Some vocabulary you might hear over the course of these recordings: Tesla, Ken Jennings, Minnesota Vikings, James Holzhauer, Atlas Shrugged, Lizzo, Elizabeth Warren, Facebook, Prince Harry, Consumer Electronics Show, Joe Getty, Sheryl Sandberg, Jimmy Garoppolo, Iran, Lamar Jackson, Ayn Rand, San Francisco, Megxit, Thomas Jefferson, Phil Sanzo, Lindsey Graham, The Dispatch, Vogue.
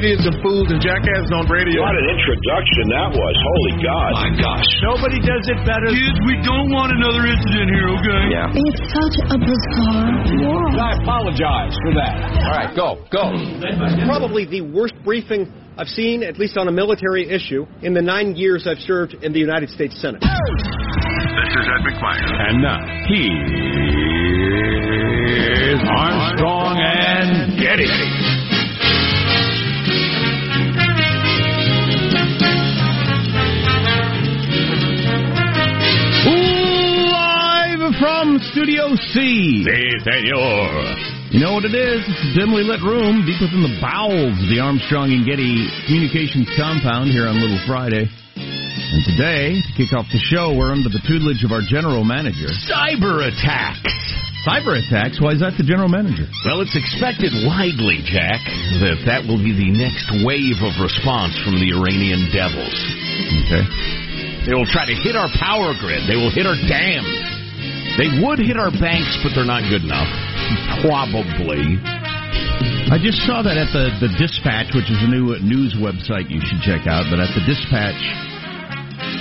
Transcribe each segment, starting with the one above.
Idiots and fools and jackasses on radio. What an introduction that was. Holy God. My gosh. Nobody does it better. Kids, we don't want another incident here, okay? Yeah. It's such a bizarre world. I apologize for that. All right, go. Probably the worst briefing I've seen, at least on a military issue, in the 9 years I've served in the United States Senate. This is Ed McMahon. And now, he is Armstrong and Getty. From Studio C. Si, senor. You know what it is? It's a dimly lit room deep within the bowels of the Armstrong and Getty Communications compound here on Little Friday. And today, to kick off the show, we're under the tutelage of our general manager. Cyber attacks. Cyber attacks? Why is that the general manager? Well, it's expected widely, Jack, that will be the next wave of response from the Iranian devils. Okay. They will try to hit our power grid. They will hit our dams. They would hit our banks, but they're not good enough. Probably. I just saw that at the Dispatch, which is a new news website you should check out. But at the Dispatch,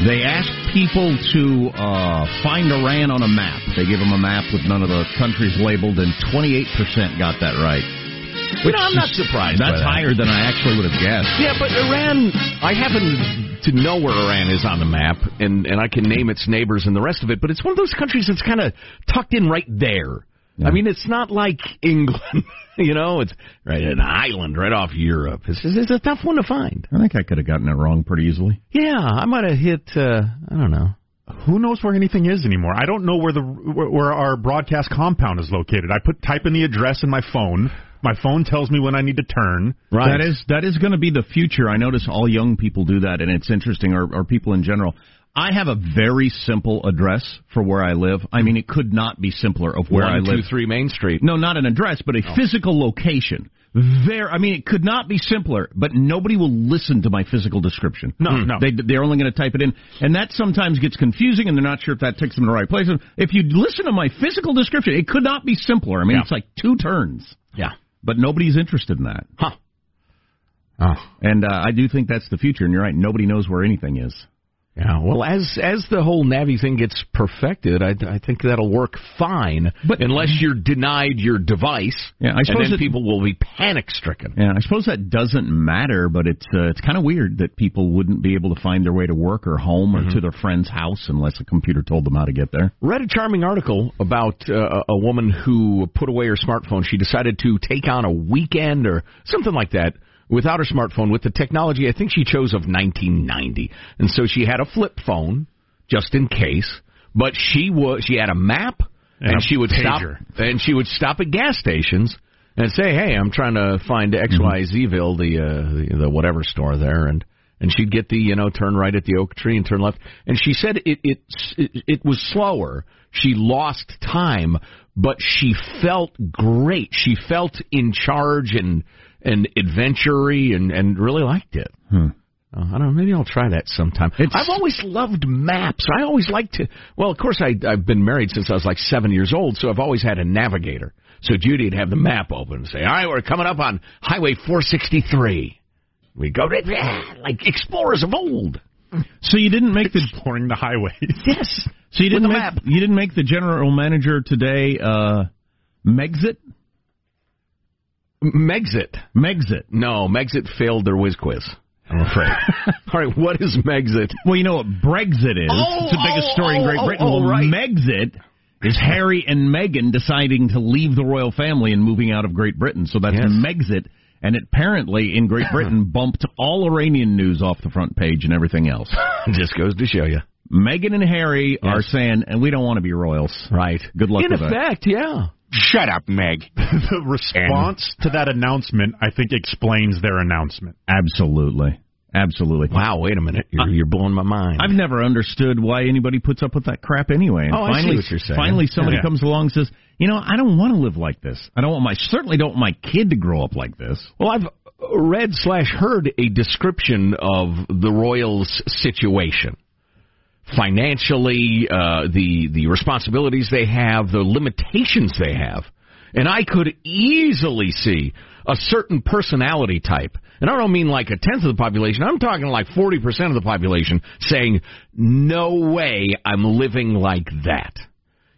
they asked people to find Iran on a map. They give them a map with none of the countries labeled, and 28% got that right. Which I'm not surprised. That's higher than I actually would have guessed. Yeah, but Iran, I happen to know where Iran is on the map, and I can name its neighbors and the rest of it, but it's one of those countries that's kind of tucked in right there. Yeah. I mean, it's not like England, you know, it's right an island right off Europe. It's a tough one to find. I think I could have gotten it wrong pretty easily. Yeah, I might have hit, I don't know. Who knows where anything is anymore? I don't know where our broadcast compound is located. I type in the address in my phone. My phone tells me when I need to turn. Right. That is going to be the future. I notice all young people do that, and it's interesting, or people in general. I have a very simple address for where I live. I mean, it could not be simpler of where I live. 123 Main Street. No, not an address, but a physical location. There, I mean, it could not be simpler, but nobody will listen to my physical description. No. They're only going to type it in, and that sometimes gets confusing, and they're not sure if that takes them to the right place. If you listen to my physical description, it could not be simpler. I mean, it's like two turns. Yeah. But nobody's interested in that. Huh. Oh. And I do think that's the future, and you're right, nobody knows where anything is. Yeah, well, as the whole Navi thing gets perfected, I think that'll work fine, but unless you're denied your device, and then people will be panic-stricken. Yeah, I suppose that doesn't matter, but it's kind of weird that people wouldn't be able to find their way to work or home or to their friend's house unless a computer told them how to get there. Read a charming article about a woman who put away her smartphone. She decided to take on a weekend or something like that without her smartphone, with the technology I think she chose of 1990. And so she had a flip phone, just in case, but she had a map, and she would stop at gas stations and say, hey, I'm trying to find XYZville, the whatever store there, and she'd get the, turn right at the oak tree and turn left. And she said it was slower. She lost time, but she felt great. She felt in charge and adventure-y and really liked it. I don't know, maybe I'll try that sometime. I've always loved maps. I always liked to... Well, of course, I've been married since I was like 7 years old, so I've always had a navigator. So Judy would have the map open and say, all right, we're coming up on Highway 463. We go to... like explorers of old. So you didn't make the... Exploring the highways. Yes. So you didn't make map. You didn't make the general manager today, Megxit? Megxit. No, Megxit failed their whiz quiz, I'm afraid. All right, what is Megxit? Well, you know what Brexit is. It's the biggest story in Great Britain. Right. Megxit is Harry and Meghan deciding to leave the royal family and moving out of Great Britain. So that's Megxit. And it apparently, in Great Britain, bumped all Iranian news off the front page and everything else. Just goes to show you. Meghan and Harry are saying, and we don't want to be royals. Right. Good luck with that. In effect, Shut up, Meg. The response to that announcement, I think, explains their announcement. Absolutely. Wow, wait a minute. You're blowing my mind. I've never understood why anybody puts up with that crap anyway. And finally, I see what you're saying. Finally, somebody comes along and says, I don't want to live like this. Certainly don't want my kid to grow up like this. Well, I've read/heard a description of the royals' situation. Financially, the responsibilities they have, the limitations they have. And I could easily see a certain personality type, and I don't mean like a tenth of the population, I'm talking like 40% of the population, saying, no way I'm living like that.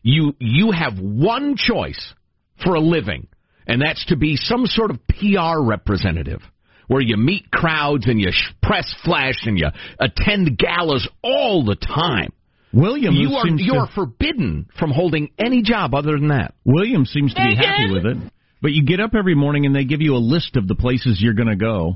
You have one choice for a living, and that's to be some sort of PR representative, where you meet crowds and you press flash and you attend galas all the time. William, you are forbidden from holding any job other than that. William seems to be happy with it. But you get up every morning and they give you a list of the places you're going to go.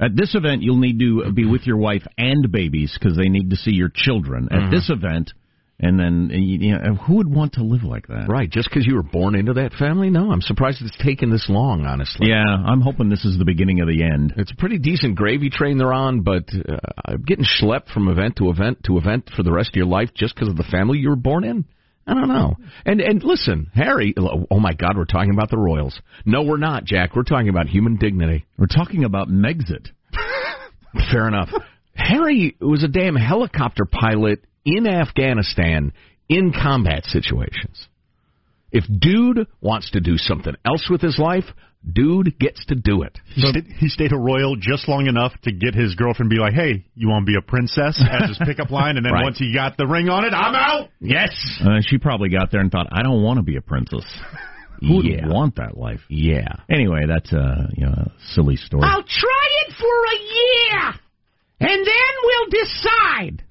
At this event, you'll need to be with your wife and babies because they need to see your children. At this event... And then, who would want to live like that? Right, just because you were born into that family? No, I'm surprised it's taken this long, honestly. Yeah, I'm hoping this is the beginning of the end. It's a pretty decent gravy train they're on, but getting schlepped from event to event to event for the rest of your life just because of the family you were born in? I don't know. And listen, Harry, oh my God, we're talking about the royals. No, we're not, Jack. We're talking about human dignity. We're talking about Megxit. Fair enough. Harry was a damn helicopter pilot in Afghanistan, in combat situations. If dude wants to do something else with his life, dude gets to do it. He stayed a royal just long enough to get his girlfriend be like, hey, you want to be a princess? As his pickup line, and then once he got the ring on it, I'm out! Yes! She probably got there and thought, I don't want to be a princess. Who would want that life? Yeah. Anyway, that's a silly story. I'll try it for a year, and then we'll decide.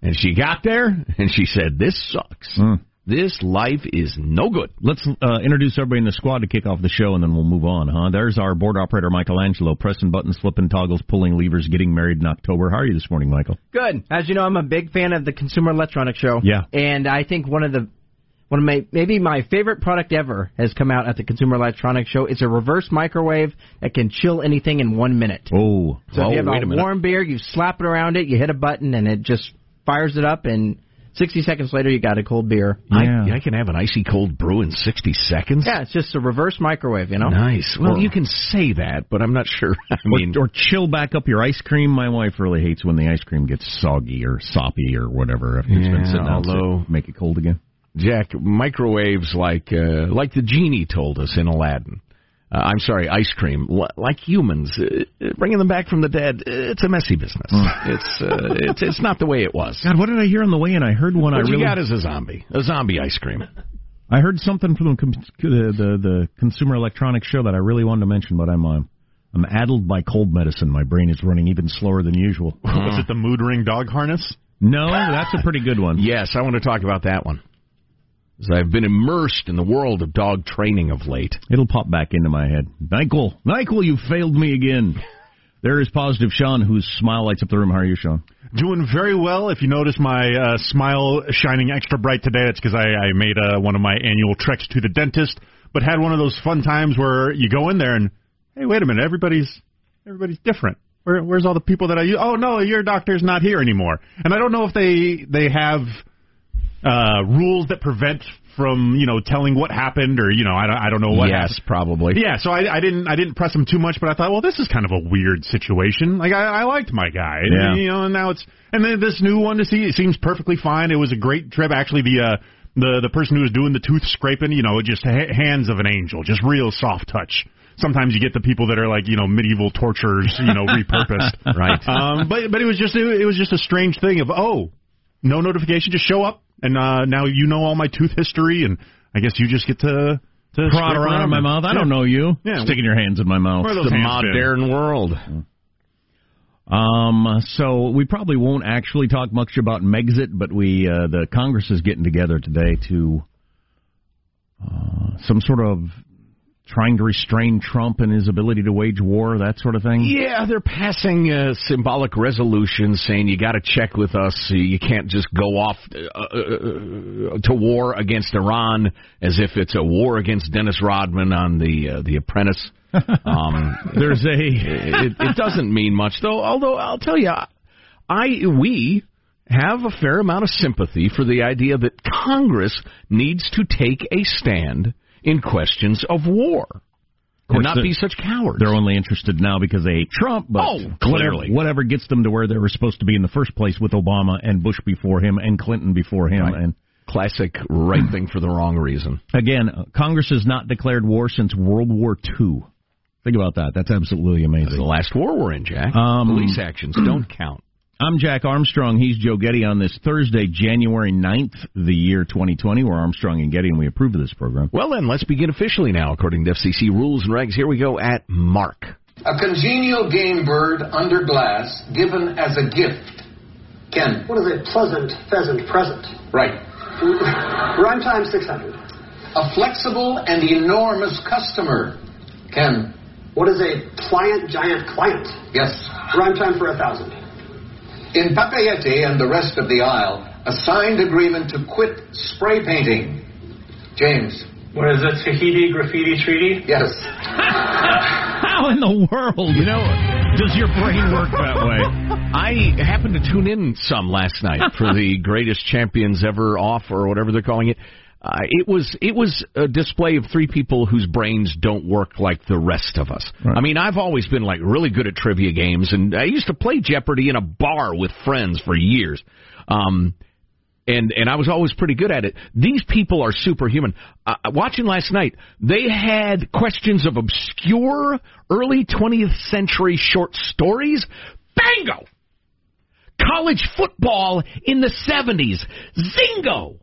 And she got there, and she said, this sucks. This life is no good. Let's introduce everybody in the squad to kick off the show, and then we'll move on, huh? There's our board operator, Michelangelo, pressing buttons, flipping toggles, pulling levers, getting married in October. How are you this morning, Michael? Good. As you know, I'm a big fan of the Consumer Electronics Show. Yeah. And I think maybe my favorite product ever has come out at the Consumer Electronics Show. It's a reverse microwave that can chill anything in 1 minute. So if you have a warm beer, you slap it around it, you hit a button, and it just... fires it up, and 60 seconds later, you got a cold beer. Yeah. I can have an icy cold brew in 60 seconds? Yeah, it's just a reverse microwave, you know? Nice. Well, you can say that, but I'm not sure. Or chill back up your ice cream. My wife really hates when the ice cream gets soggy or soppy or whatever after it's been sitting out. Although, make it cold again. Jack, microwaves like the genie told us in Aladdin. I'm sorry, ice cream. Like humans, bringing them back from the dead, it's a messy business. It's not the way it was. God, what did I hear on the way in? I heard one. What you got is a zombie ice cream. I heard something from the Consumer Electronics Show that I really wanted to mention, but I'm addled by cold medicine. My brain is running even slower than usual. Was it the mood ring dog harness? No, that's a pretty good one. Yes, I want to talk about that one. As I've been immersed in the world of dog training of late. It'll pop back into my head. NyQuil, you failed me again. There is positive Sean, whose smile lights up the room. How are you, Sean? Doing very well. If you notice my smile shining extra bright today, that's because I made one of my annual treks to the dentist, but had one of those fun times where you go in there and, hey, wait a minute, everybody's different. Where's all the people that I use? Oh, no, your doctor's not here anymore. And I don't know if they have... rules that prevent from, telling what happened or, I don't know what happened. Yes, probably. Yeah, so I didn't press him too much, but I thought, well, this is kind of a weird situation. Like, I liked my guy. Yeah. And now then this new one to see, it seems perfectly fine. It was a great trip. Actually, the person who was doing the tooth scraping, just hands of an angel, just real soft touch. Sometimes you get the people that are like, medieval torturers, repurposed. Right. But it was just a strange thing of, no notification, just show up. And now all my tooth history, and I guess you just get to prod around in my mouth. I don't know you. Yeah. Sticking your hands in my mouth. It's the modern world. So we probably won't actually talk much about Megxit, but the Congress is getting together today to some sort of trying to restrain Trump and his ability to wage war, that sort of thing? Yeah, they're passing symbolic resolutions saying you got to check with us. You can't just go off to war against Iran as if it's a war against Dennis Rodman on The Apprentice. It doesn't mean much, though. Although I'll tell you, we have a fair amount of sympathy for the idea that Congress needs to take a stand in questions of war, and not be such cowards. They're only interested now because they hate Trump, but clearly. Whatever gets them to where they were supposed to be in the first place with Obama and Bush before him and Clinton before him. Right. And classic right thing for the wrong reason. Again, Congress has not declared war since World War II. Think about that. That's absolutely amazing. That's the last war we're in, Jack. Police actions don't count. I'm Jack Armstrong. He's Joe Getty on this Thursday, January 9th, the year 2020. We're Armstrong and Getty, and we approve of this program. Well, then, let's begin officially now, according to FCC rules and regs. Here we go at Mark. A congenial game bird under glass given as a gift. Ken. What is a pleasant pheasant present? Right. Run time 600. A flexible and enormous customer. Ken. What is a pliant giant client? Yes. Run time for 1,000. In Papayete and the rest of the aisle, a signed agreement to quit spray painting. James. What is it, Tahiti Graffiti Treaty? Yes. How in the world, does your brain work that way? I happened to tune in some last night for the Greatest Champions Ever Off, or whatever they're calling it. It was a display of three people whose brains don't work like the rest of us. Right. I mean, I've always been really good at trivia games, and I used to play Jeopardy in a bar with friends for years, and I was always pretty good at it. These people are superhuman. Watching last night, they had questions of obscure early 20th century short stories. Bango! College football in the 70s. Zingo!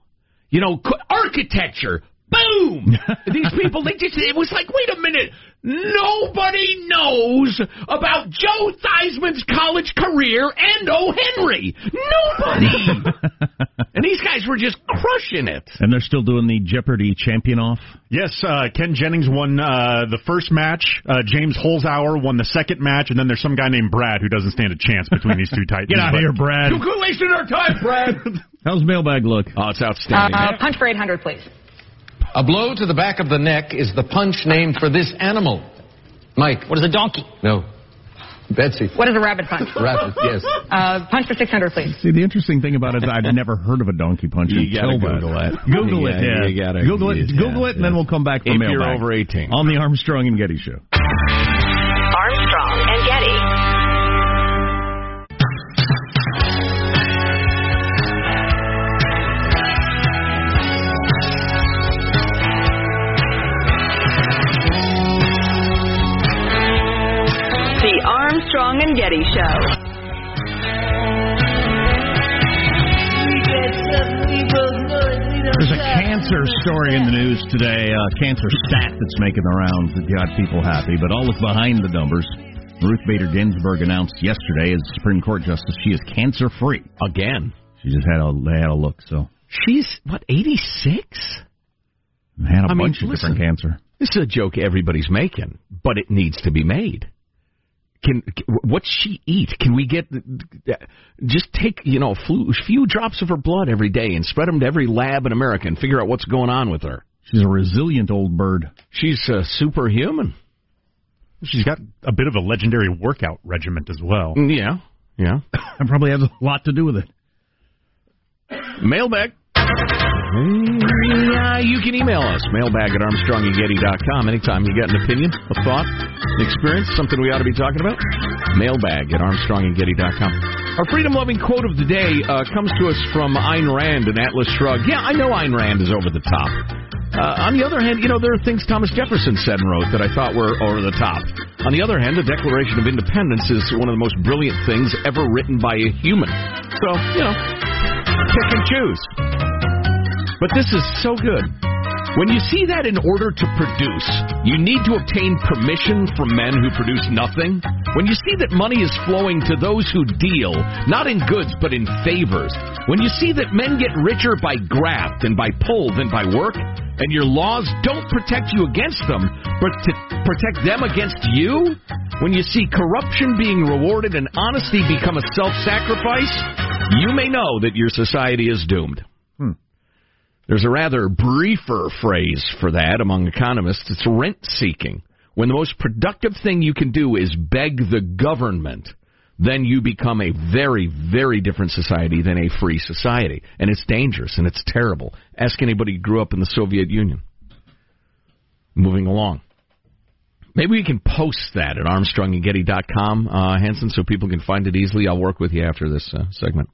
Architecture, boom! These people, it was like, wait a minute, nobody knows about Joe Theismann's college career and O. Henry. Nobody! And these guys were just crushing it. And they're still doing the Jeopardy champion off? Yes, Ken Jennings won the first match, James Holzhauer won the second match, and then there's some guy named Brad who doesn't stand a chance between these two titans. Get out of here, Brad. You're wasting our time, Brad! How's mailbag look? Oh, it's outstanding. Punch for 800, please. A blow to the back of the neck is the punch named for this animal. Mike. What is a donkey? No. Betsy. What is a rabbit punch? Rabbit, yes. Punch for 600, please. See, the interesting thing about it is I'd never heard of a donkey punch until Google it, and then we'll come back for mailbag. If you're over 18. On the Armstrong and Getty Show. Armstrong and Getty. The Armstrong and Getty Show. There's a cancer story in the news today, a cancer stat that's making the rounds that got people happy, but I'll look behind the numbers. Ruth Bader Ginsburg announced yesterday as Supreme Court Justice she is cancer-free. Again. She just had a look, so. She's, 86? Had a bunch of different cancer. This is a joke everybody's making, but it needs to be made. What's she eat? Can we get just take a few drops of her blood every day and spread them to every lab in America and figure out what's going on with her? She's a resilient old bird. She's superhuman. She's got a bit of a legendary workout regimen as well. Yeah, yeah. That probably has a lot to do with it. Mailbag. You can email us, mailbag@armstrongandgetty.com. Anytime you got an opinion, a thought, an experience, something we ought to be talking about, mailbag@armstrongandgetty.com. Our freedom-loving quote of the day comes to us from Ayn Rand in Atlas Shrugged. Yeah, I know Ayn Rand is over the top. On the other hand, there are things Thomas Jefferson said and wrote that I thought were over the top. On the other hand, the Declaration of Independence is one of the most brilliant things ever written by a human. So, pick and choose. But this is so good. When you see that in order to produce, you need to obtain permission from men who produce nothing. When you see that money is flowing to those who deal, not in goods but in favors. When you see that men get richer by graft and by pull than by work, and your laws don't protect you against them, but to protect them against you. When you see corruption being rewarded and honesty become a self-sacrifice, you may know that your society is doomed. There's a rather briefer phrase for that among economists. It's rent-seeking. When the most productive thing you can do is beg the government, then you become a very, very different society than a free society. And it's dangerous, and it's terrible. Ask anybody who grew up in the Soviet Union. Moving along. Maybe we can post that at armstrongandgetty.com, Hanson, so people can find it easily. I'll work with you after this segment.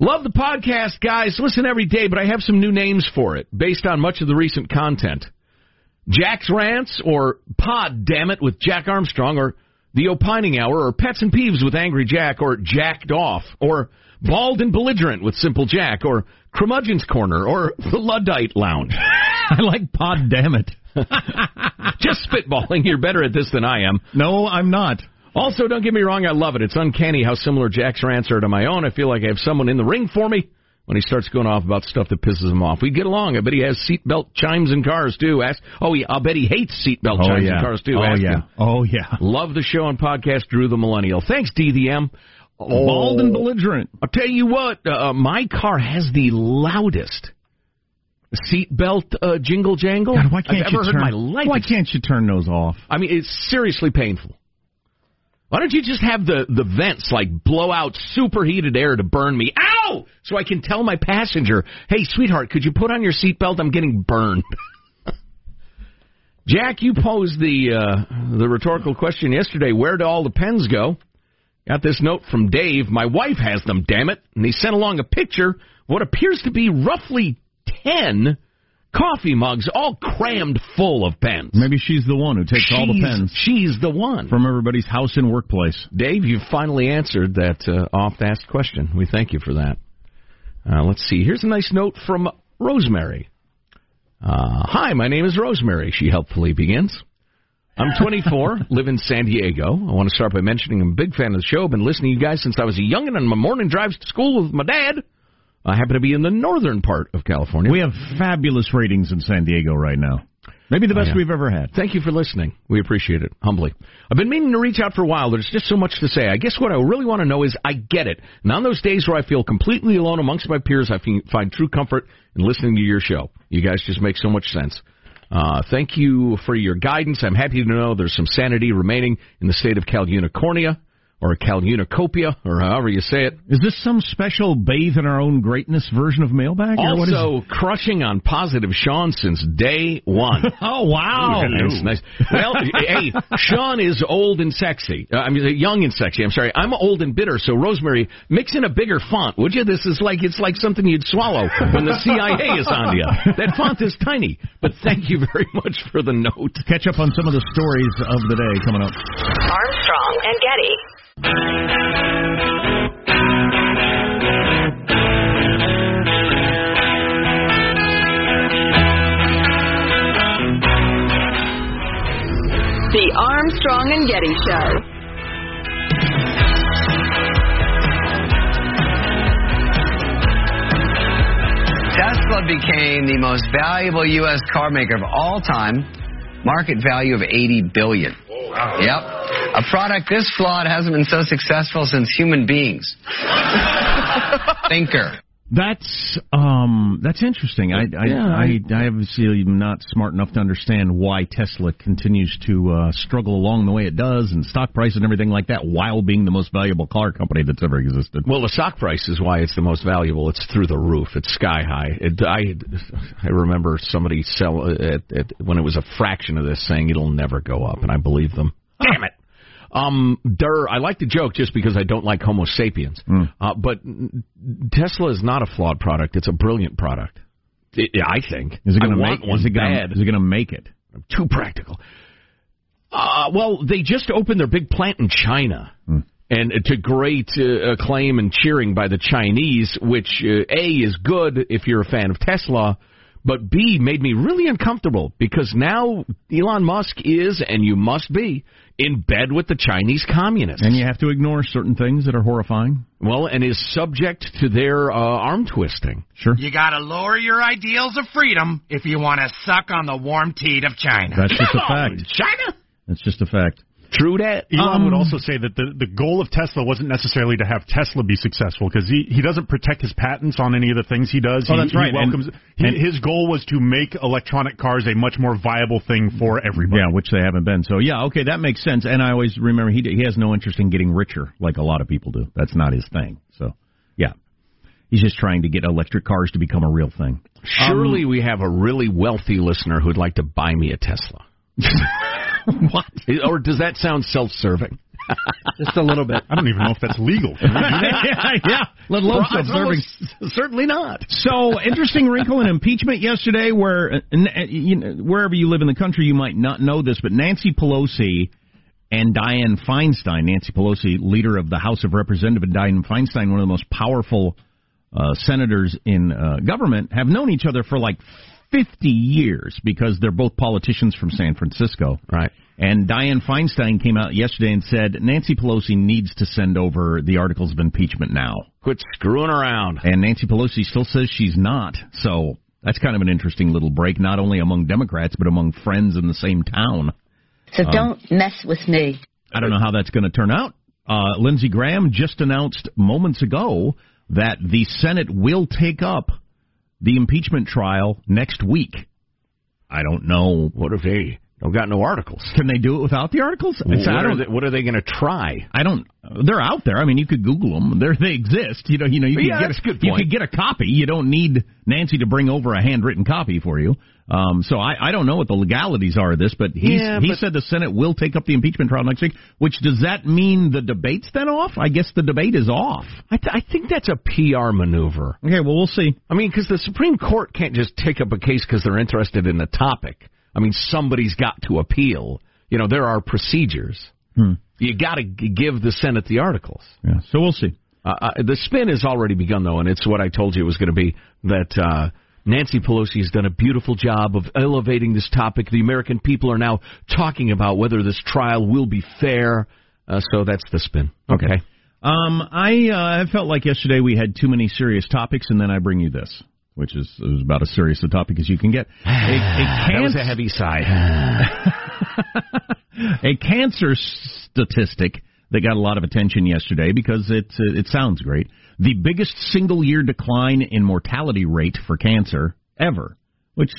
Love the podcast, guys. Listen every day, but I have some new names for it based on much of the recent content. Jack's Rants or Pod Dammit with Jack Armstrong or The Opining Hour or Pets and Peeves with Angry Jack or Jacked Off or Bald and Belligerent with Simple Jack or Curmudgeon's Corner or The Luddite Lounge. I like Pod Dammit. Just spitballing. You're better at this than I am. No, I'm not. Also, don't get me wrong, I love it. It's uncanny how similar Jack's rants are to my own. I feel like I have someone in the ring for me when he starts going off about stuff that pisses him off. We get along. I bet he has seatbelt chimes in cars, too. I'll bet he hates seatbelt chimes in cars, too. Oh, yeah. Love the show and podcast, Drew the Millennial. Thanks, DDM. Bald and belligerent. I'll tell you what, my car has the loudest seatbelt jingle jangle Why can't you turn those off? I mean, it's seriously painful. Why don't you just have the vents, like, blow out superheated air to burn me? Ow! So I can tell my passenger, hey, sweetheart, could you put on your seatbelt? I'm getting burned. Jack, you posed the rhetorical question yesterday, where do all the pens go? Got this note from Dave, my wife has them, damn it. And he sent along a picture of what appears to be roughly 10 coffee mugs all crammed full of pens. Maybe she's the one who takes all the pens. She's the one. From everybody's house and workplace. Dave, you've finally answered that oft-asked question. We thank you for that. Let's see. Here's a nice note from Rosemary. Hi, my name is Rosemary, she helpfully begins. I'm 24, live in San Diego. I want to start by mentioning I'm a big fan of the show. I've been listening to you guys since I was a youngin' on my morning drives to school with my dad. I happen to be in the northern part of California. We have fabulous ratings in San Diego right now. Maybe the best we've ever had. Thank you for listening. We appreciate it, humbly. I've been meaning to reach out for a while. There's just so much to say. I guess what I really want to know is I get it. And on those days where I feel completely alone amongst my peers, I find true comfort in listening to your show. You guys just make so much sense. Thank you for your guidance. I'm happy to know there's some sanity remaining in the state of Calunicornia, or Calunicopia, or however you say it. Is this some special bathe-in-our-own-greatness version of mailbag? Also, crushing on Positive Sean since day one. Oh, wow. That's nice. Well, hey, Sean is old and sexy. I mean, young and sexy, I'm sorry. I'm old and bitter, so Rosemary, mix in a bigger font, would you? This is like, it's like something you'd swallow when the CIA is on you. That font is tiny, but thank you very much for the note. Catch up on some of the stories of the day coming up. Armstrong and Getty. The Armstrong and Getty Show. Tesla became the most valuable U.S. car maker of all time, market value of $80 billion. Wow. Yep. A product this flawed hasn't been so successful since human beings. Thinker. That's interesting. I obviously am not smart enough to understand why Tesla continues to struggle along the way it does, and stock price and everything like that, while being the most valuable car company that's ever existed. Well, the stock price is why it's the most valuable. It's through the roof. It's sky high. I remember somebody sell at when it was a fraction of this saying it'll never go up, and I believe them. Damn it. I like to joke just because I don't like Homo sapiens. But Tesla is not a flawed product. It's a brilliant product, I think. Is it going to make one bad? Is it going to make it? I'm too practical. Well, they just opened their big plant in China, and to great acclaim and cheering by the Chinese, which, A, is good if you're a fan of Tesla, but B, made me really uncomfortable, because now Elon Musk is, and you must be, in bed with the Chinese communists. And you have to ignore certain things that are horrifying. Well, and is subject to their arm twisting. Sure. You gotta lower your ideals of freedom if you want to suck on the warm teat of China. That's just a fact. China? That's just a fact. True that. Elon would also say that the goal of Tesla wasn't necessarily to have Tesla be successful, because he doesn't protect his patents on any of the things he does. Oh, that's right. His goal was to make electronic cars a much more viable thing for everybody. Yeah, which they haven't been. So, yeah, okay, that makes sense. And I always remember he has no interest in getting richer like a lot of people do. That's not his thing. So, yeah. He's just trying to get electric cars to become a real thing. Surely we have a really wealthy listener who'd like to buy me a Tesla. What? Or does that sound self-serving? Just a little bit. I don't even know if that's legal. Yeah. Let alone self-serving. Certainly not. So, interesting wrinkle in impeachment yesterday, where wherever you live in the country, you might not know this, but Nancy Pelosi and Dianne Feinstein, Nancy Pelosi, leader of the House of Representatives, and Dianne Feinstein, one of the most powerful senators in government, have known each other for 50 years, because they're both politicians from San Francisco. Right. And Dianne Feinstein came out yesterday and said, Nancy Pelosi needs to send over the articles of impeachment now. Quit screwing around. And Nancy Pelosi still says she's not. So that's kind of an interesting little break, not only among Democrats, but among friends in the same town. So don't mess with me. I don't know how that's going to turn out. Lindsey Graham just announced moments ago that the Senate will take up the impeachment trial next week. I don't know. What if they don't got no articles? Can they do it without the articles? What are they going to try? I don't. They're out there. I mean, you could Google them. They exist. You know. You could get a copy. You don't need Nancy to bring over a handwritten copy for you. So I don't know what the legalities are of this, but he said the Senate will take up the impeachment trial next week. Which, does that mean the debate's then off? I guess the debate is off. I think that's a PR maneuver. Okay, well, we'll see. I mean, because the Supreme Court can't just take up a case because they're interested in the topic. I mean, somebody's got to appeal. You know, there are procedures. You got to give the Senate the articles. Yeah. So we'll see. The spin has already begun, though, and it's what I told you it was going to be, that Nancy Pelosi has done a beautiful job of elevating this topic. The American people are now talking about whether this trial will be fair. So that's the spin. Okay. I felt like yesterday we had too many serious topics, and then I bring you this, which is about as serious a topic as you can get. That was a heavy sigh. A cancer statistic that got a lot of attention yesterday because it sounds great. The biggest single-year decline in mortality rate for cancer ever, which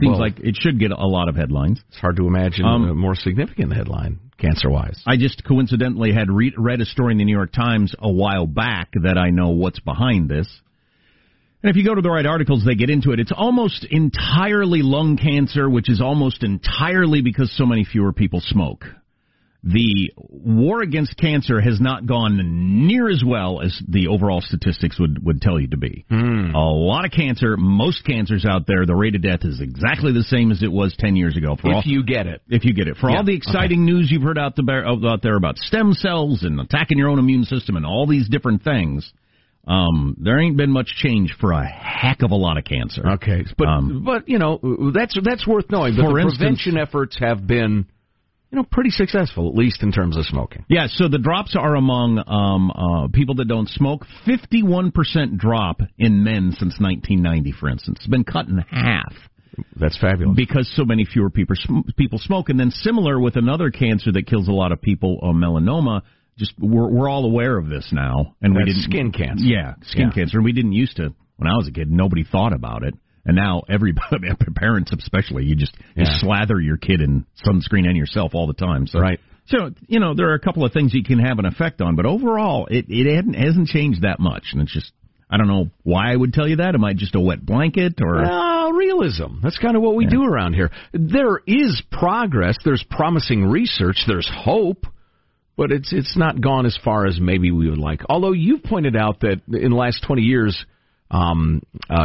Seems like it should get a lot of headlines. It's hard to imagine a more significant headline, cancer-wise. I just coincidentally had read a story in the New York Times a while back that I know what's behind this. And if you go to the right articles, they get into it. It's almost entirely lung cancer, which is almost entirely because so many fewer people smoke. The war against cancer has not gone near as well as the overall statistics would tell you to be. Mm. A lot of cancer, most cancers out there, the rate of death is exactly the same as it was 10 years ago. If you get it. For all the exciting news you've heard out there about stem cells and attacking your own immune system and all these different things, there ain't been much change for a heck of a lot of cancer. Okay, but you know, that's worth knowing. But prevention efforts have been... You know, pretty successful, at least in terms of smoking. Yeah, so the drops are among people that don't smoke. 51% drop in men since 1990, for instance. It's been cut in half. That's fabulous. Because so many fewer people smoke. And then similar with another cancer that kills a lot of people, melanoma, just we're all aware of this now. And that's skin cancer. Yeah, skin cancer. And we didn't used to. When I was a kid, nobody thought about it. And now everybody, parents especially, you slather your kid in sunscreen and yourself all the time. So, right. So, you know, there are a couple of things you can have an effect on, but overall, it hasn't changed that much. And it's just, I don't know why I would tell you that. Am I just a wet blanket or? Realism. That's kind of what we do around here. There is progress. There's promising research. There's hope. But it's not gone as far as maybe we would like. Although you've pointed out that in the last 20 years,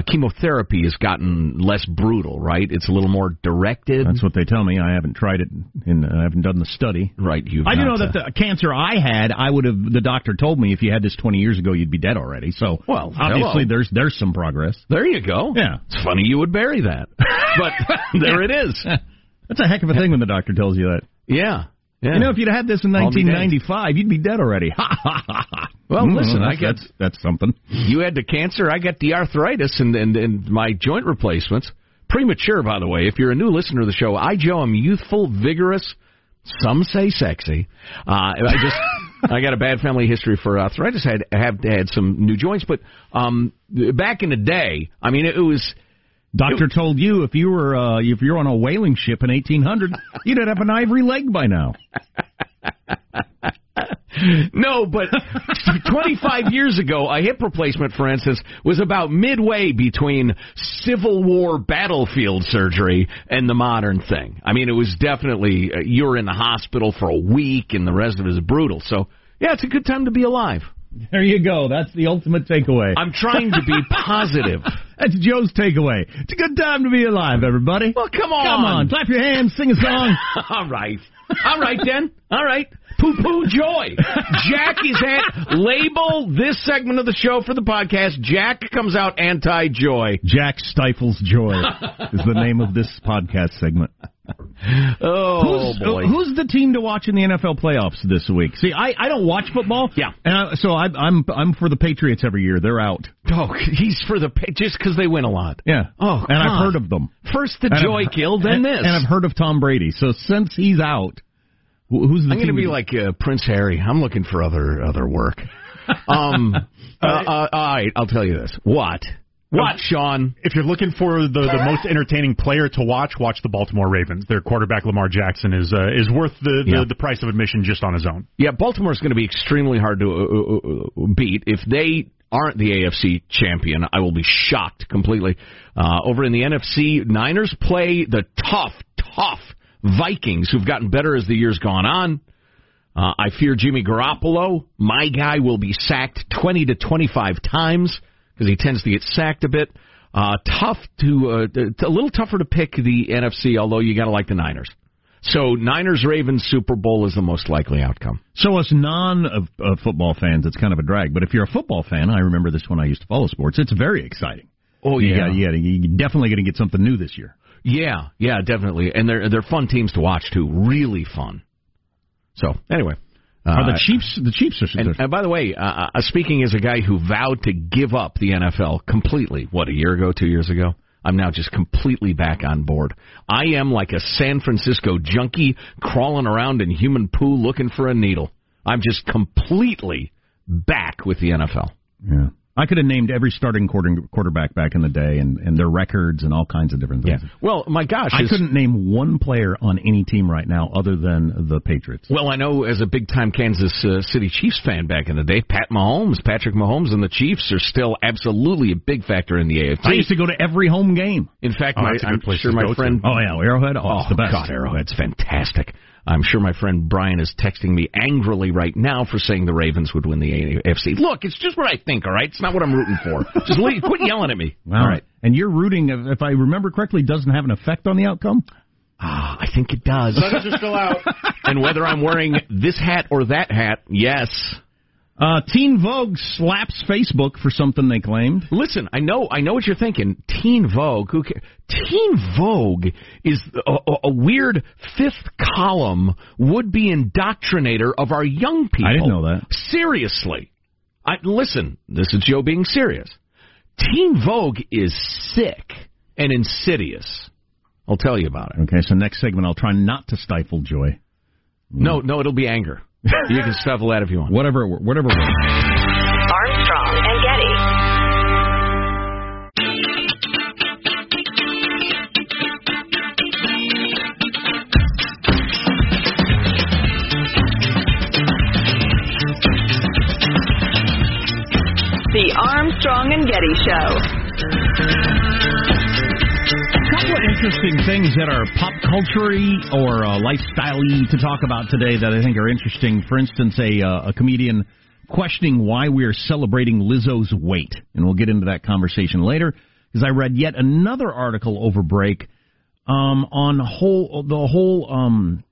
chemotherapy has gotten less brutal, right? It's a little more directed. That's what they tell me. I haven't tried it, and I haven't done the study. Right. I do know that the cancer I had, the doctor told me if you had this 20 years ago, you'd be dead already. So, obviously, there's some progress. There you go. Yeah. It's funny you would bury that. But there it is. That's a heck of a thing when the doctor tells you that. Yeah. Yeah. You know, if you'd had this in 1995, you'd be dead already. Ha, ha, ha, ha. Well, listen, I guess that's something. You had the cancer, I got the arthritis and my joint replacements. Premature, by the way. If you're a new listener to the show, I, Joe, am youthful, vigorous, some say sexy. I got a bad family history for arthritis. I have had some new joints, but back in the day, I mean, it was... Doctor told you if you're on a whaling ship in 1800, you'd have an ivory leg by now. No, but 25 years ago, a hip replacement, for instance, was about midway between Civil War battlefield surgery and the modern thing. I mean, it was definitely you're in the hospital for a week, and the rest of it is brutal. So, yeah, it's a good time to be alive. There you go. That's the ultimate takeaway. I'm trying to be positive. That's Joe's takeaway. It's a good time to be alive, everybody. Well, come on. Come on. Clap your hands. Sing a song. All right. All right, then. All right. Poo-poo joy. Jack is at... Label this segment of the show for the podcast. Jack comes out anti-joy. Jack Stifles Joy is the name of this podcast segment. Oh, boy. Who's the team to watch in the NFL playoffs this week? See, I don't watch football. Yeah. So I'm for the Patriots every year. They're out. Oh, he's for the Patriots just because they win a lot. Yeah. Oh, and God. I've heard of them. First the joy kill, then this. And I've heard of Tom Brady. So since he's out, who's the team? I'm going to be like Prince Harry. I'm looking for other work. All right, I'll tell you this. What, Sean? If you're looking for the most entertaining player to watch the Baltimore Ravens. Their quarterback, Lamar Jackson, is worth the price of admission just on his own. Yeah, Baltimore's going to be extremely hard to beat. If they aren't the AFC champion, I will be shocked completely. Over in the NFC, Niners play the tough Vikings, who've gotten better as the year's gone on. I fear Jimmy Garoppolo. My guy will be sacked 20 to 25 times. Because he tends to get sacked a bit. A little tougher to pick the NFC, although you got to like the Niners. So Niners-Ravens Super Bowl is the most likely outcome. So as non-football fans, it's kind of a drag. But if you're a football fan, I remember this when I used to follow sports. It's very exciting. Oh, yeah. You're definitely going to get something new this year. Yeah, definitely. And they're fun teams to watch, too. Really fun. So, anyway. Are the Chiefs? The Chiefs are. And by the way, speaking as a guy who vowed to give up the NFL completely, a year ago, 2 years ago? I'm now just completely back on board. I am like a San Francisco junkie crawling around in human poo looking for a needle. I'm just completely back with the NFL. Yeah. I could have named every starting quarterback back in the day and their records and all kinds of different things. Yeah. Well, my gosh. I couldn't name one player on any team right now other than the Patriots. Well, I know as a big-time Kansas City Chiefs fan back in the day, Patrick Mahomes and the Chiefs are still absolutely a big factor in the AFC. I used to go to every home game. In fact, I'm sure my friend... To. Oh, yeah, Arrowhead. Oh, it's the best. God, Arrowhead's fantastic. I'm sure my friend Brian is texting me angrily right now for saying the Ravens would win the AFC. Look, it's just what I think, all right? It's not what I'm rooting for. Just quit yelling at me. Wow. All right. And your rooting, if I remember correctly, doesn't have an effect on the outcome? Ah, I think it does. Suns are still out. And whether I'm wearing this hat or that hat, yes. Teen Vogue slaps Facebook for something they claimed. Listen, I know what you're thinking. Teen Vogue, who cares? Teen Vogue is a weird fifth column would-be indoctrinator of our young people. I didn't know that. Seriously. Listen, this is Joe being serious. Teen Vogue is sick and insidious. I'll tell you about it. Okay, so next segment I'll try not to stifle joy. No, it'll be anger. You can stifle that if you want. Whatever. Armstrong and Getty. The Armstrong and Getty Show. Couple of interesting things that are pop culture-y or lifestyle-y to talk about today that I think are interesting. For instance, a comedian questioning why we are celebrating Lizzo's weight. And we'll get into that conversation later, because I read yet another article over break on the whole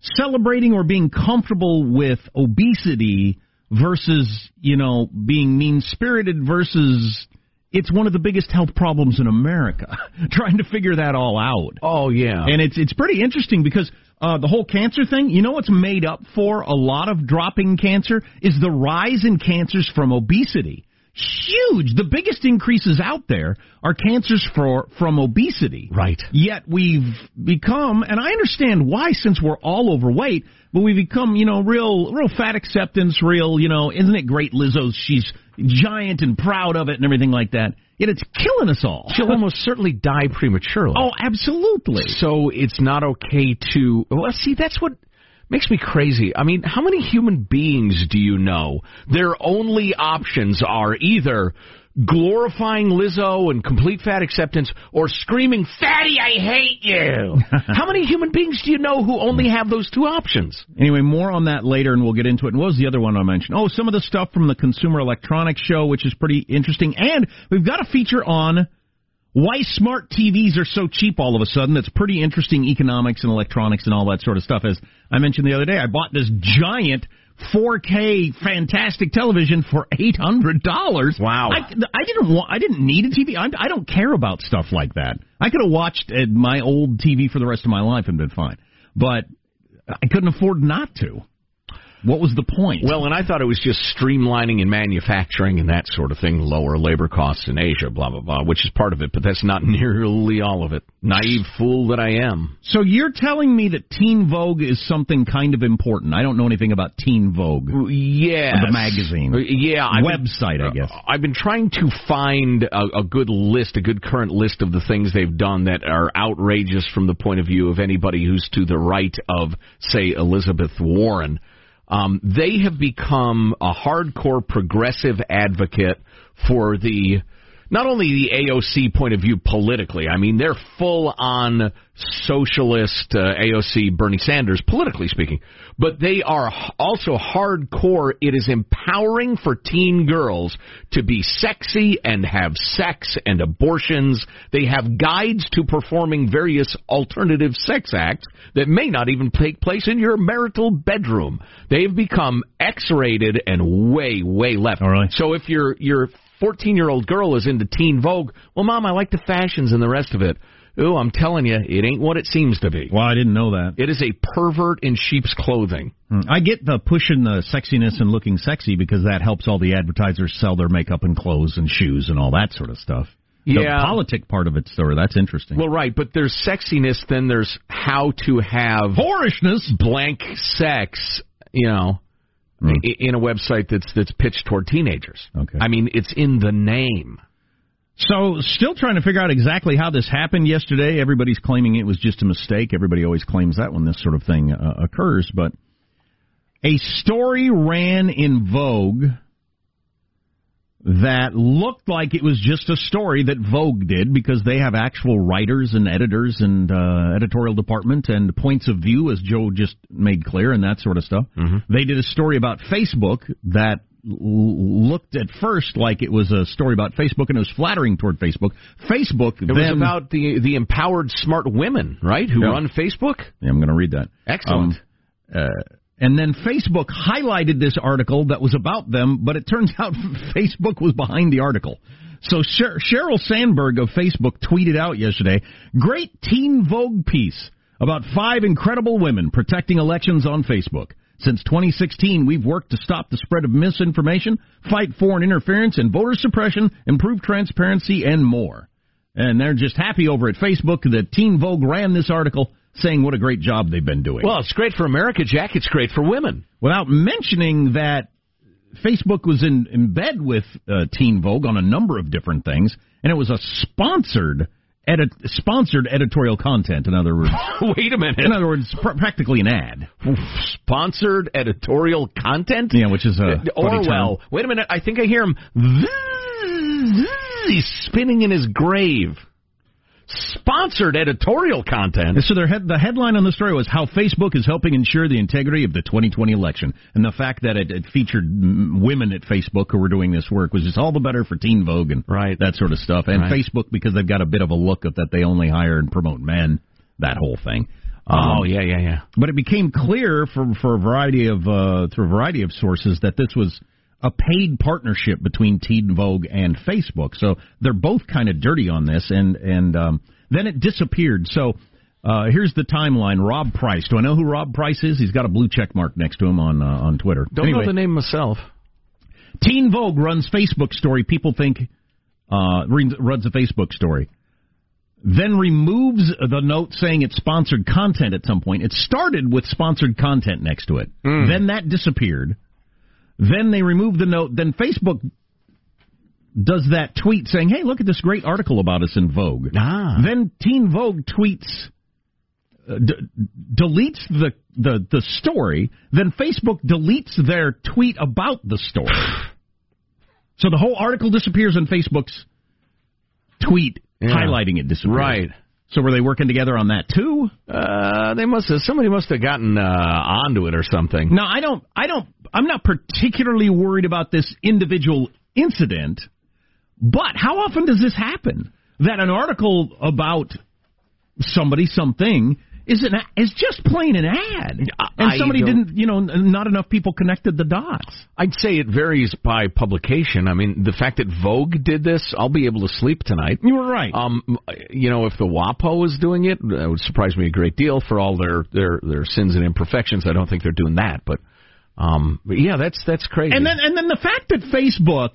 celebrating or being comfortable with obesity versus, being mean-spirited versus... It's one of the biggest health problems in America, trying to figure that all out. Oh, yeah. And it's pretty interesting because the whole cancer thing, what's made up for a lot of dropping cancer is the rise in cancers from obesity. Huge. The biggest increases out there are cancers from obesity. Right. Yet we've become, and I understand why since we're all overweight, but we've become, real fat acceptance, real, isn't it great Lizzo, she's giant and proud of it and everything like that. Yet it's killing us all. She'll almost certainly die prematurely. Oh, absolutely. So it's not okay to... Well, see, that's what... Makes me crazy. I mean, how many human beings do you know? Their only options are either glorifying Lizzo and complete fat acceptance or screaming, "Fatty, I hate you!" How many human beings do you know who only have those two options? Anyway, more on that later, and we'll get into it. And what was the other one I mentioned? Oh, some of the stuff from the Consumer Electronics Show, which is pretty interesting. And we've got a feature on... why smart TVs are so cheap all of a sudden. That's pretty interesting economics and electronics and all that sort of stuff. As I mentioned the other day, I bought this giant 4K fantastic television for $800. Wow. I didn't need a TV. I don't care about stuff like that. I could have watched my old TV for the rest of my life and been fine. But I couldn't afford not to. What was the point? Well, and I thought it was just streamlining and manufacturing and that sort of thing, lower labor costs in Asia, blah, blah, blah, which is part of it, but that's not nearly all of it. Naive fool that I am. So you're telling me that Teen Vogue is something kind of important. I don't know anything about Teen Vogue. Yeah. The magazine. Yeah. Website, I guess. I've been trying to find a good list, a good current list of the things they've done that are outrageous from the point of view of anybody who's to the right of, say, Elizabeth Warren. They have become a hardcore progressive advocate for not only the AOC point of view politically. I mean, they're full-on socialist AOC, Bernie Sanders, politically speaking. But they are also hardcore. It is empowering for teen girls to be sexy and have sex and abortions. They have guides to performing various alternative sex acts that may not even take place in your marital bedroom. They've become X-rated and way, way left. All right. So if you're 14-year-old girl is into Teen Vogue. Well, Mom, I like the fashions and the rest of it. Ooh, I'm telling you, it ain't what it seems to be. Well, I didn't know that. It is a pervert in sheep's clothing. I get the pushing the sexiness and looking sexy because that helps all the advertisers sell their makeup and clothes and shoes and all that sort of stuff. Yeah. The politic part of it, sir, that's interesting. Well, right, but there's sexiness, then there's how to have... whorishness! Blank sex, in a website that's pitched toward teenagers. Okay. I mean, it's in the name. So, still trying to figure out exactly how this happened yesterday. Everybody's claiming it was just a mistake. Everybody always claims that when this sort of thing occurs. But a story ran in Vogue that looked like it was just a story that Vogue did because they have actual writers and editors and editorial department and points of view, as Joe just made clear, and that sort of stuff. Mm-hmm. They did a story about Facebook that looked at first like it was a story about Facebook, and it was flattering toward Facebook. It was about the empowered smart women, right, who run Facebook? Yeah, I'm going to read that. Excellent. And then Facebook highlighted this article that was about them, but it turns out Facebook was behind the article. So Sheryl Sandberg of Facebook tweeted out yesterday, "Great Teen Vogue piece about 5 incredible women protecting elections on Facebook. Since 2016, we've worked to stop the spread of misinformation, fight foreign interference and voter suppression, improve transparency, and more." And they're just happy over at Facebook that Teen Vogue ran this article, saying what a great job they've been doing. Well, it's great for America, Jack. It's great for women. Without mentioning that Facebook was in bed with Teen Vogue on a number of different things, and it was a sponsored editorial content, in other words. Wait a minute. In other words, practically an ad. Sponsored editorial content? Yeah, which is a Orwell. Wait a minute. I think I hear him. He's spinning in his grave. Sponsored editorial content. So the headline on the story was how Facebook is helping ensure the integrity of the 2020 election. And the fact that it featured women at Facebook who were doing this work was just all the better for Teen Vogue and that sort of stuff. And Facebook, because they've got a bit of a look at that they only hire and promote men, that whole thing. Oh, yeah. But it became clear through a variety of sources that this was a paid partnership between Teen Vogue and Facebook. So they're both kind of dirty on this, and then it disappeared. So here's the timeline. Rob Price. Do I know who Rob Price is? He's got a blue check mark next to him on Twitter. Don't know the name myself. Teen Vogue runs Facebook story. People think runs a Facebook story. Then removes the note saying it's sponsored content at some point. It started with sponsored content next to it. Then that disappeared. Then they remove the note. Then Facebook does that tweet saying, hey, look at this great article about us in Vogue. Then Teen Vogue tweets, deletes the story. Then Facebook deletes their tweet about the story. So the whole article disappears and Facebook's tweet highlighting it disappears. Right. So were they working together on that too? Somebody must have gotten onto it or something. No, I'm not particularly worried about this individual incident, but how often does this happen? That an article about somebody, something, is just plain an ad, and somebody didn't, not enough people connected the dots. I'd say it varies by publication. I mean, the fact that Vogue did this, I'll be able to sleep tonight. You were right. If the WAPO is doing it, it would surprise me a great deal for all their sins and imperfections. I don't think they're doing that, but yeah, that's crazy. And then the fact that Facebook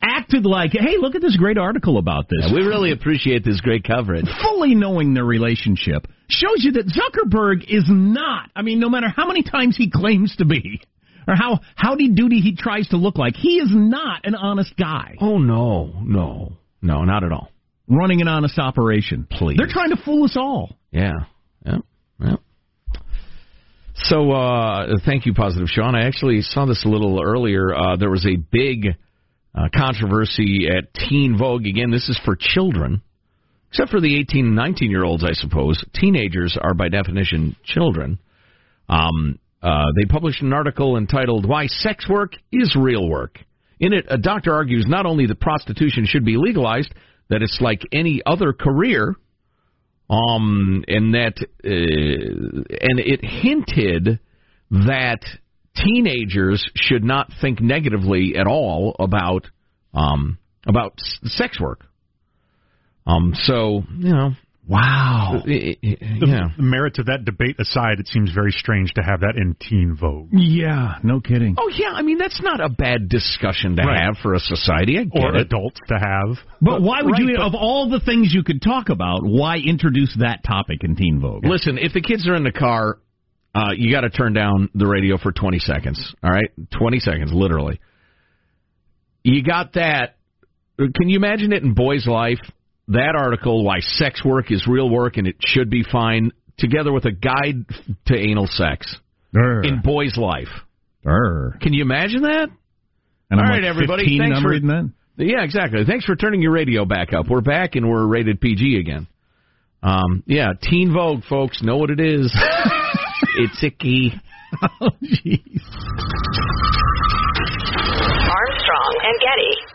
acted like, hey, look at this great article about this. Yeah, we really appreciate this great coverage. Fully knowing their relationship shows you that Zuckerberg is not, no matter how many times he claims to be, or how howdy-doody he tries to look like, he is not an honest guy. Oh, no, not at all. Running an honest operation. Please. They're trying to fool us all. Yeah. So, thank you, Positive Sean. I actually saw this a little earlier. There was a big controversy at Teen Vogue. Again, this is for children, except for the 18 and 19-year-olds, I suppose. Teenagers are, by definition, children. They published an article entitled, "Why Sex Work is Real Work." In it, a doctor argues not only that prostitution should be legalized, that it's like any other career, and it hinted that teenagers should not think negatively at all about sex work. Wow. The merits of that debate aside, it seems very strange to have that in Teen Vogue. Yeah, no kidding. Oh, yeah, that's not a bad discussion to have for a society. I get or it. Adults to have. But why would you, of all the things you could talk about, why introduce that topic in Teen Vogue? Listen, if the kids are in the car, You got to turn down the radio for 20 seconds, all right? 20 seconds, literally. You got that. Can you imagine it in Boy's Life? That article, Why Sex Work is Real Work and It Should Be Fine, together with a guide to anal sex in Boy's Life. Can you imagine that? And all right, like everybody, thanks for reading that. Yeah, exactly. Thanks for turning your radio back up. We're back and we're rated PG again. Yeah, Teen Vogue, folks, know what it is. It's icky. Oh, jeez. Armstrong and Getty.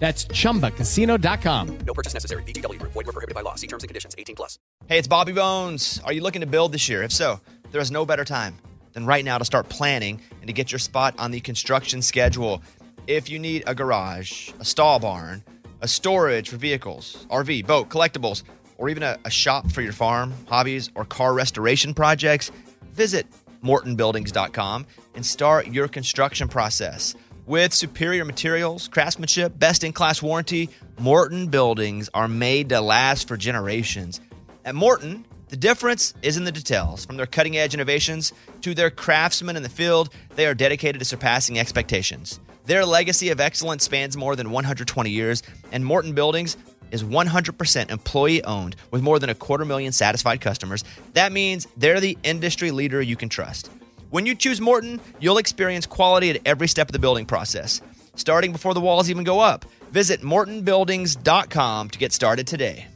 That's ChumbaCasino.com. No purchase necessary. VGW Group. Void where prohibited by law. See terms and conditions. 18+. Hey, it's Bobby Bones. Are you looking to build this year? If so, there is no better time than right now to start planning and to get your spot on the construction schedule. If you need a garage, a stall barn, a storage for vehicles, RV, boat, collectibles, or even a shop for your farm, hobbies, or car restoration projects, visit MortonBuildings.com and start your construction process. With superior materials, craftsmanship, best-in-class warranty, Morton Buildings are made to last for generations. At Morton, the difference is in the details. From their cutting-edge innovations to their craftsmen in the field, they are dedicated to surpassing expectations. Their legacy of excellence spans more than 120 years, and Morton Buildings is 100% employee-owned with more than 250,000 satisfied customers. That means they're the industry leader you can trust. When you choose Morton, you'll experience quality at every step of the building process, starting before the walls even go up. Visit MortonBuildings.com to get started today.